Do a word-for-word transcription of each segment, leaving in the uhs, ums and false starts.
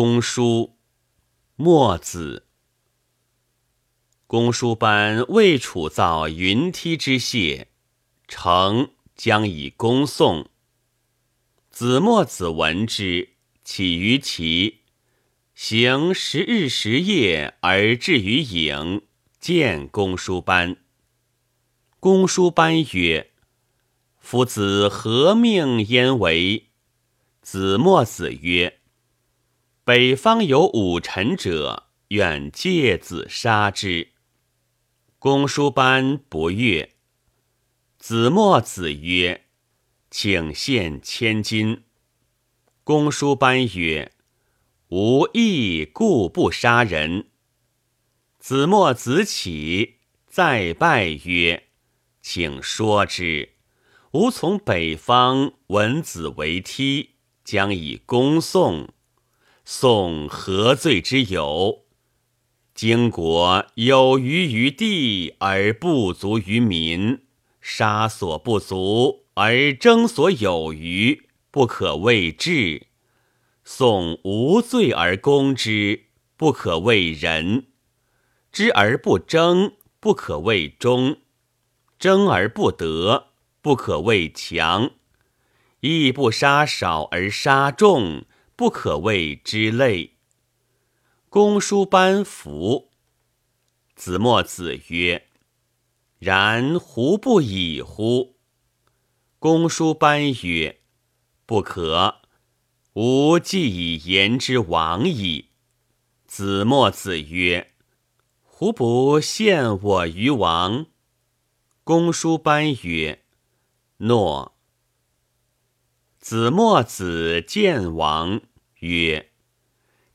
公叔、墨子。公叔班未处造云梯之谢，诚将以恭送。子墨子闻之，起于齐，行十日十夜而至于郢，见公叔班。公叔班曰：夫子何命焉为？子墨子曰：北方有武臣者，愿借子杀之。公叔班不悦。子墨子曰：请献千金。公叔班曰：吾亦故不杀人。子墨子起，再拜曰：请说之。吾从北方闻子为梯，将以恭送。宋何罪之有？经国有余于地而不足于民，杀所不足而征所有余，不可谓智。宋无罪而攻之，不可谓仁。知而不争，不可谓忠；争而不得，不可谓强。亦不杀少而杀众，不可谓之类。公叔班服。子墨子曰：然胡不已乎？公叔班曰：不可，吾既以言之亡矣。子墨子曰：胡不陷我于王？公叔班曰：诺。子墨子见王，曰：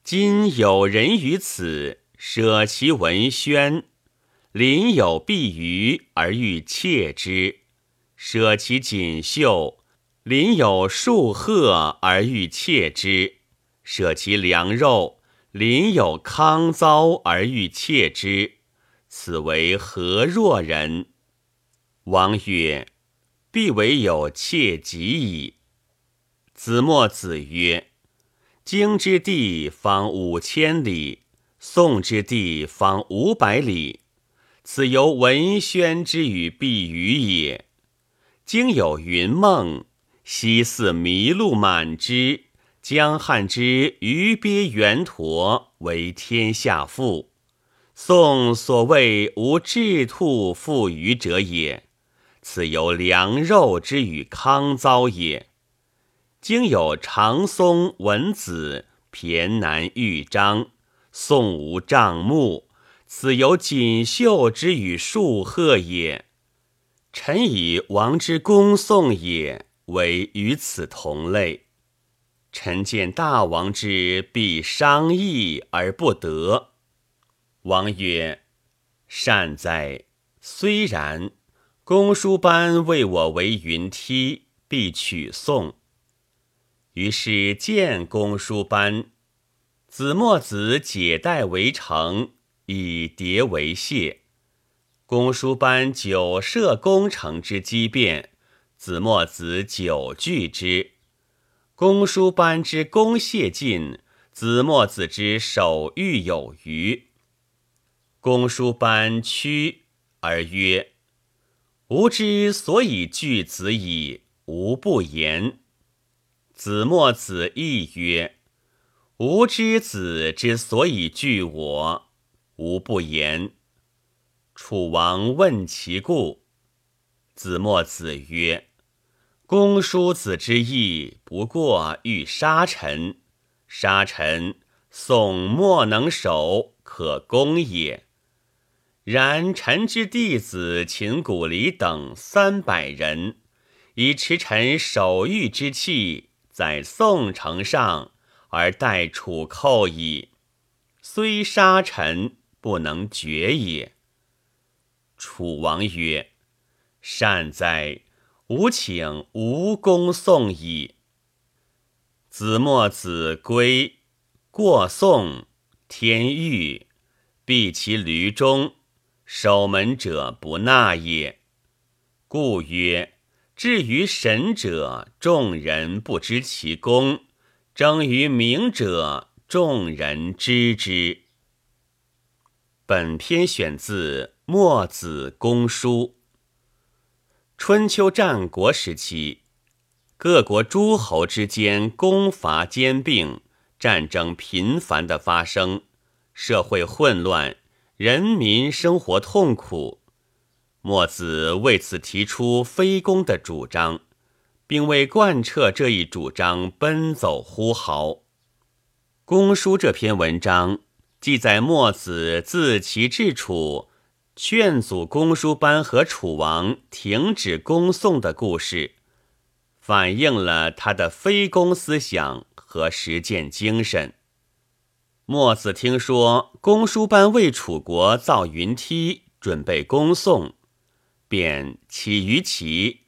今有人于此，舍其文宣，邻有必虞而欲窃之；舍其锦绣，邻有数壑而欲窃之；舍其良肉，邻有康糟而欲窃之。此为何若人？王曰：必为有窃己矣。子墨子曰：荆之地方五千里，宋之地方五百里，此由文宣之与必虞也。荆有云梦，西似麋鹿满之，江汉之鱼鳖猿驼为天下父。宋所谓无赤兔负隅者也，此由良肉之与康糟也。经有长松、文子、骈南、豫章，宋无杖木，此由锦绣之与数壑也。臣以王之恭送也，为与此同类。臣见大王之必商议而不得。王曰：善哉！虽然，公叔班为我为云梯，必取宋。于是见公叔班。子墨子解带为诚，以牒为谢。公叔班久涉攻城之机变，子墨子久拒之。公叔班之攻谢尽，子墨子之守御有余。公叔班屈而曰：吾之所以拒子矣，吾不言。子墨子亦曰：吾之子之所以惧我，吾不言。楚王问其故。子墨子曰：公叔子之意，不过欲杀臣。杀臣，宋莫能守，可攻也。然臣之弟子秦谷离等三百人，以持臣守御之器，在宋城上而待楚寇矣，虽杀臣，不能决也。楚王曰：善哉！吾请无功送矣。子墨子归，过宋，天欲，避其闾中，守门者不纳也。故曰：至于神者，众人不知其功；争于名者，众人知之。本篇选自《墨子公书》。春秋战国时期，各国诸侯之间攻伐兼并，战争频繁的发生，社会混乱，人民生活痛苦。墨子为此提出非攻的主张，并为贯彻这一主张奔走呼号。公书这篇文章记载墨子自齐至楚劝阻公输班和楚王停止攻宋的故事，反映了他的非攻思想和实践精神。墨子听说公输班为楚国造云梯，准备攻宋，便起于齐，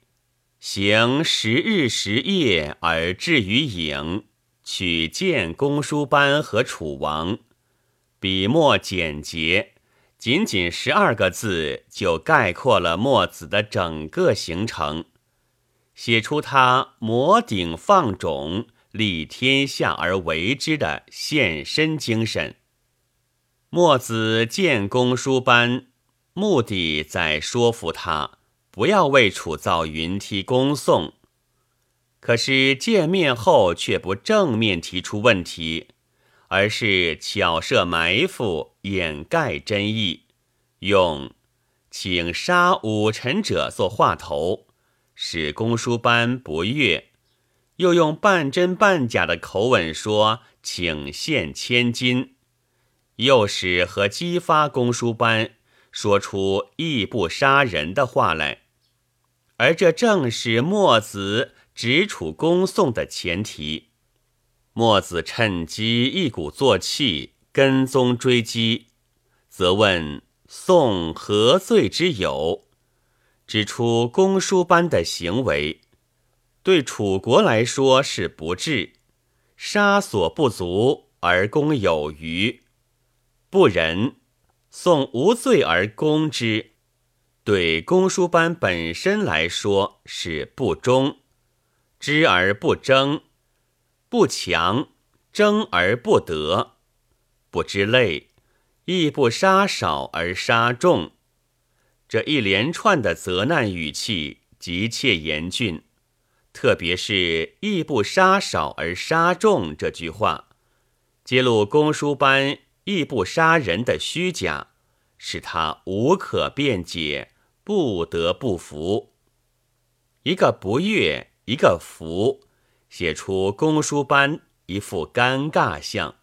行十日十夜而至于郢，取见公输班和楚王。笔墨简洁，仅仅十二个字就概括了墨子的整个行程，写出他摩顶放踵、立天下而为之的献身精神。墨子见公输班，目的在说服他不要为楚造云梯攻宋，可是见面后却不正面提出问题，而是巧设埋伏，掩盖真意，用请杀五臣者做话头，使公输班不悦，又用半真半假的口吻说请献千金，诱使和激发公输班说出义不杀人的话来。而这正是墨子直处攻宋的前提。墨子趁机一鼓作气，跟踪追击，责问宋何罪之有，指出公输班的行为对楚国来说是不智，杀所不足而攻有余，不仁，宋无罪而攻之，对公输班本身来说是不忠，知而不争，不强，争而不得，不知累，亦不杀少而杀众。这一连串的责难语气急切严峻，特别是亦不杀少而杀众这句话，揭露公输班亦不杀人的虚假，使他无可辩解，不得不服。一个不悦，一个服，写出公输班一副尴尬相。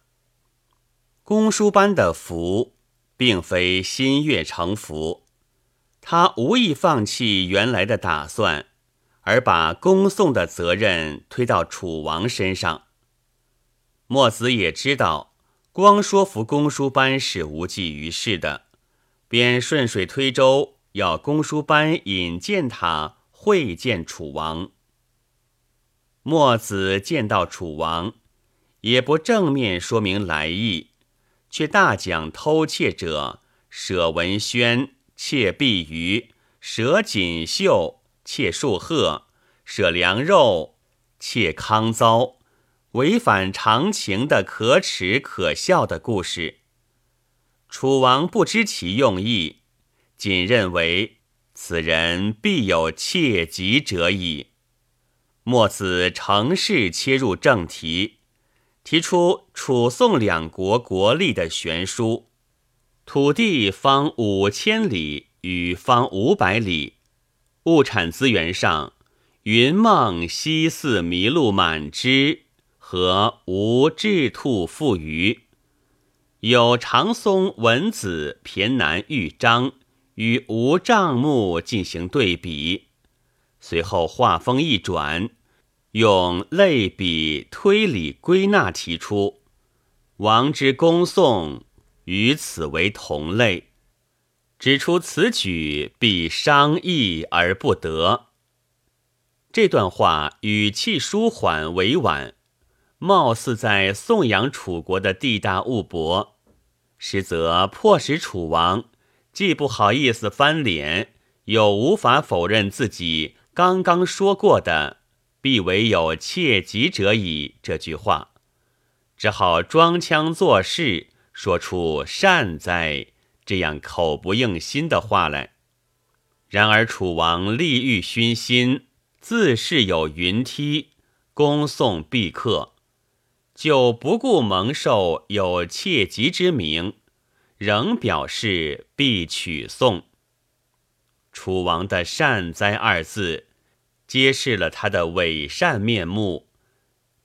公输班的服并非心悦诚服，他无意放弃原来的打算，而把攻宋的责任推到楚王身上。墨子也知道光说服公输班是无济于事的，便顺水推舟，要公输班引荐他会见楚王。墨子见到楚王，也不正面说明来意，却大讲偷窃者舍文宣、窃碧鱼、舍锦绣、窃树鹤、舍良肉、窃康糟，违反常情的可耻可笑的故事。楚王不知其用意，仅认为此人必有窃及者矣。墨子尝试切入正题，提出楚宋两国国力的悬殊，土地方五千里与方五百里，物产资源上，云梦西似麋鹿满之，和吴雉兔负隅，有长松文子骈南豫章与吴丈目进行对比。随后话锋一转，用类比推理归纳提出王之攻宋与此为同类，指出此举必伤义而不得。这段话语气舒缓委婉，貌似在颂扬楚国的地大物博，实则迫使楚王既不好意思翻脸，又无法否认自己刚刚说过的必为有窃及者矣这句话，只好装腔作势，说出善哉这样口不应心的话来。然而楚王利欲熏心，自恃有云梯，恭送必克，就不顾蒙受有窃疾之名，仍表示必取宋。楚王的善哉二字揭示了他的伪善面目，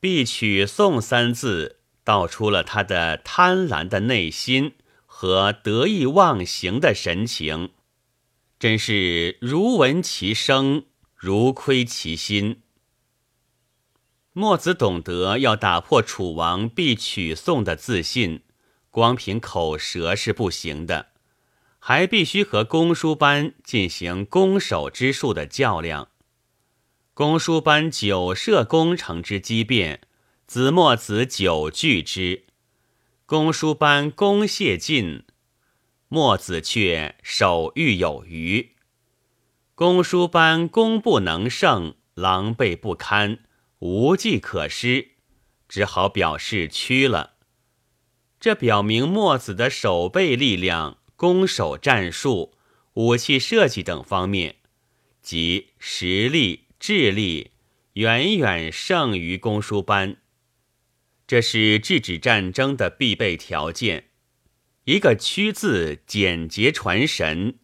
必取宋三字道出了他的贪婪的内心和得意忘形的神情，真是如闻其声，如窥其心。墨子懂得要打破楚王必取宋的自信，光凭口舌是不行的，还必须和公输班进行攻守之术的较量。公输班九射攻城之机变，子墨子久拒之，公输班攻谢尽，墨子却守御有余。公输班攻不能胜，狼狈不堪，无计可施，只好表示屈了。这表明墨子的守备力量、攻守战术、武器设计等方面，即实力、智力远远胜于公输班。这是制止战争的必备条件。一个屈字简洁传神，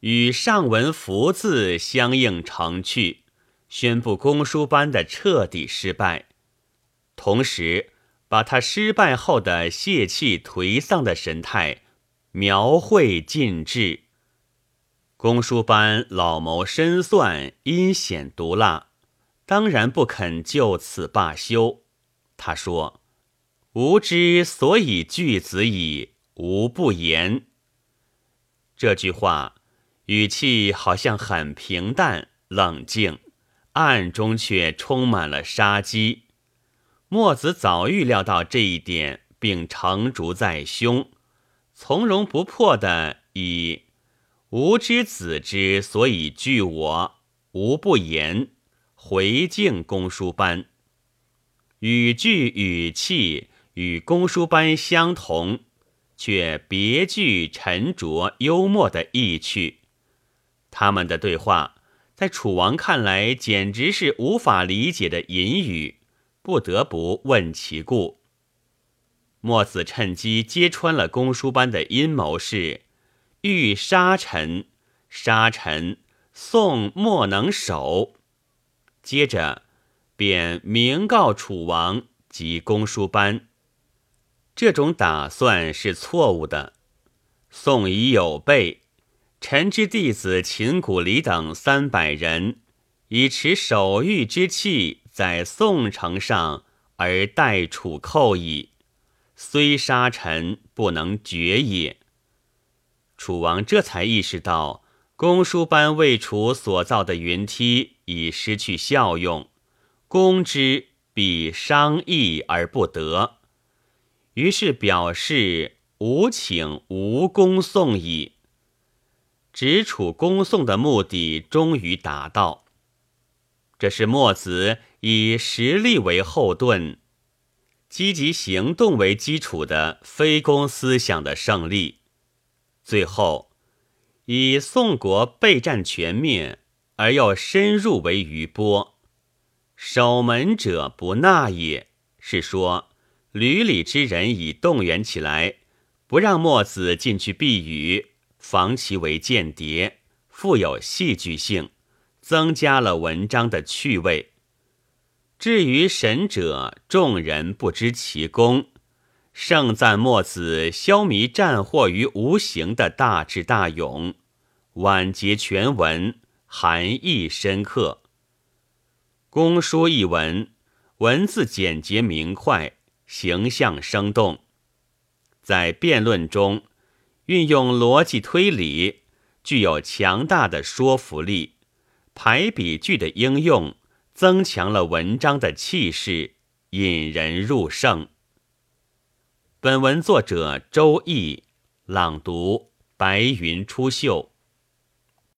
与上文福字相应成趣，宣布公输班的彻底失败，同时把他失败后的泄气颓丧的神态描绘尽致。公输班老谋深算，阴险毒辣，当然不肯就此罢休。他说：吾之所以惧子矣，吾不言。这句话语气好像很平淡冷静，暗中却充满了杀机。墨子早预料到这一点，并成竹在胸，从容不迫地以吾之子之所以惧我，吾不言回敬公输班。语句语气与公输班相同，却别具沉着幽默的意趣。他们的对话在楚王看来简直是无法理解的隐语，不得不问其故。墨子趁机揭穿了公输班的阴谋是欲杀臣，杀臣宋莫能守。接着便明告楚王及公输班，这种打算是错误的。宋已有备，臣之弟子秦古离等三百人，以持守御之气，在宋城上而待楚寇矣。虽杀臣，不能决也。楚王这才意识到，公输班为楚所造的云梯已失去效用，攻之必伤益而不得。于是表示无请无恭送矣，直楚恭送的目的终于达到。这是墨子以实力为后盾，积极行动为基础的非攻思想的胜利。最后以宋国备战全面而又深入为余波，守门者不纳也，是说闾里之人已动员起来，不让墨子进去避雨，防其为间谍，富有戏剧性，增加了文章的趣味。至于神者，众人不知其功，盛赞墨子消弭战祸于无形的大智大勇，婉结全文，含义深刻。公输一文，文字简洁明快，形象生动，在辩论中运用逻辑推理，具有强大的说服力。排比句的应用增强了文章的气势，引人入胜。本文作者周易，朗读白云出岫。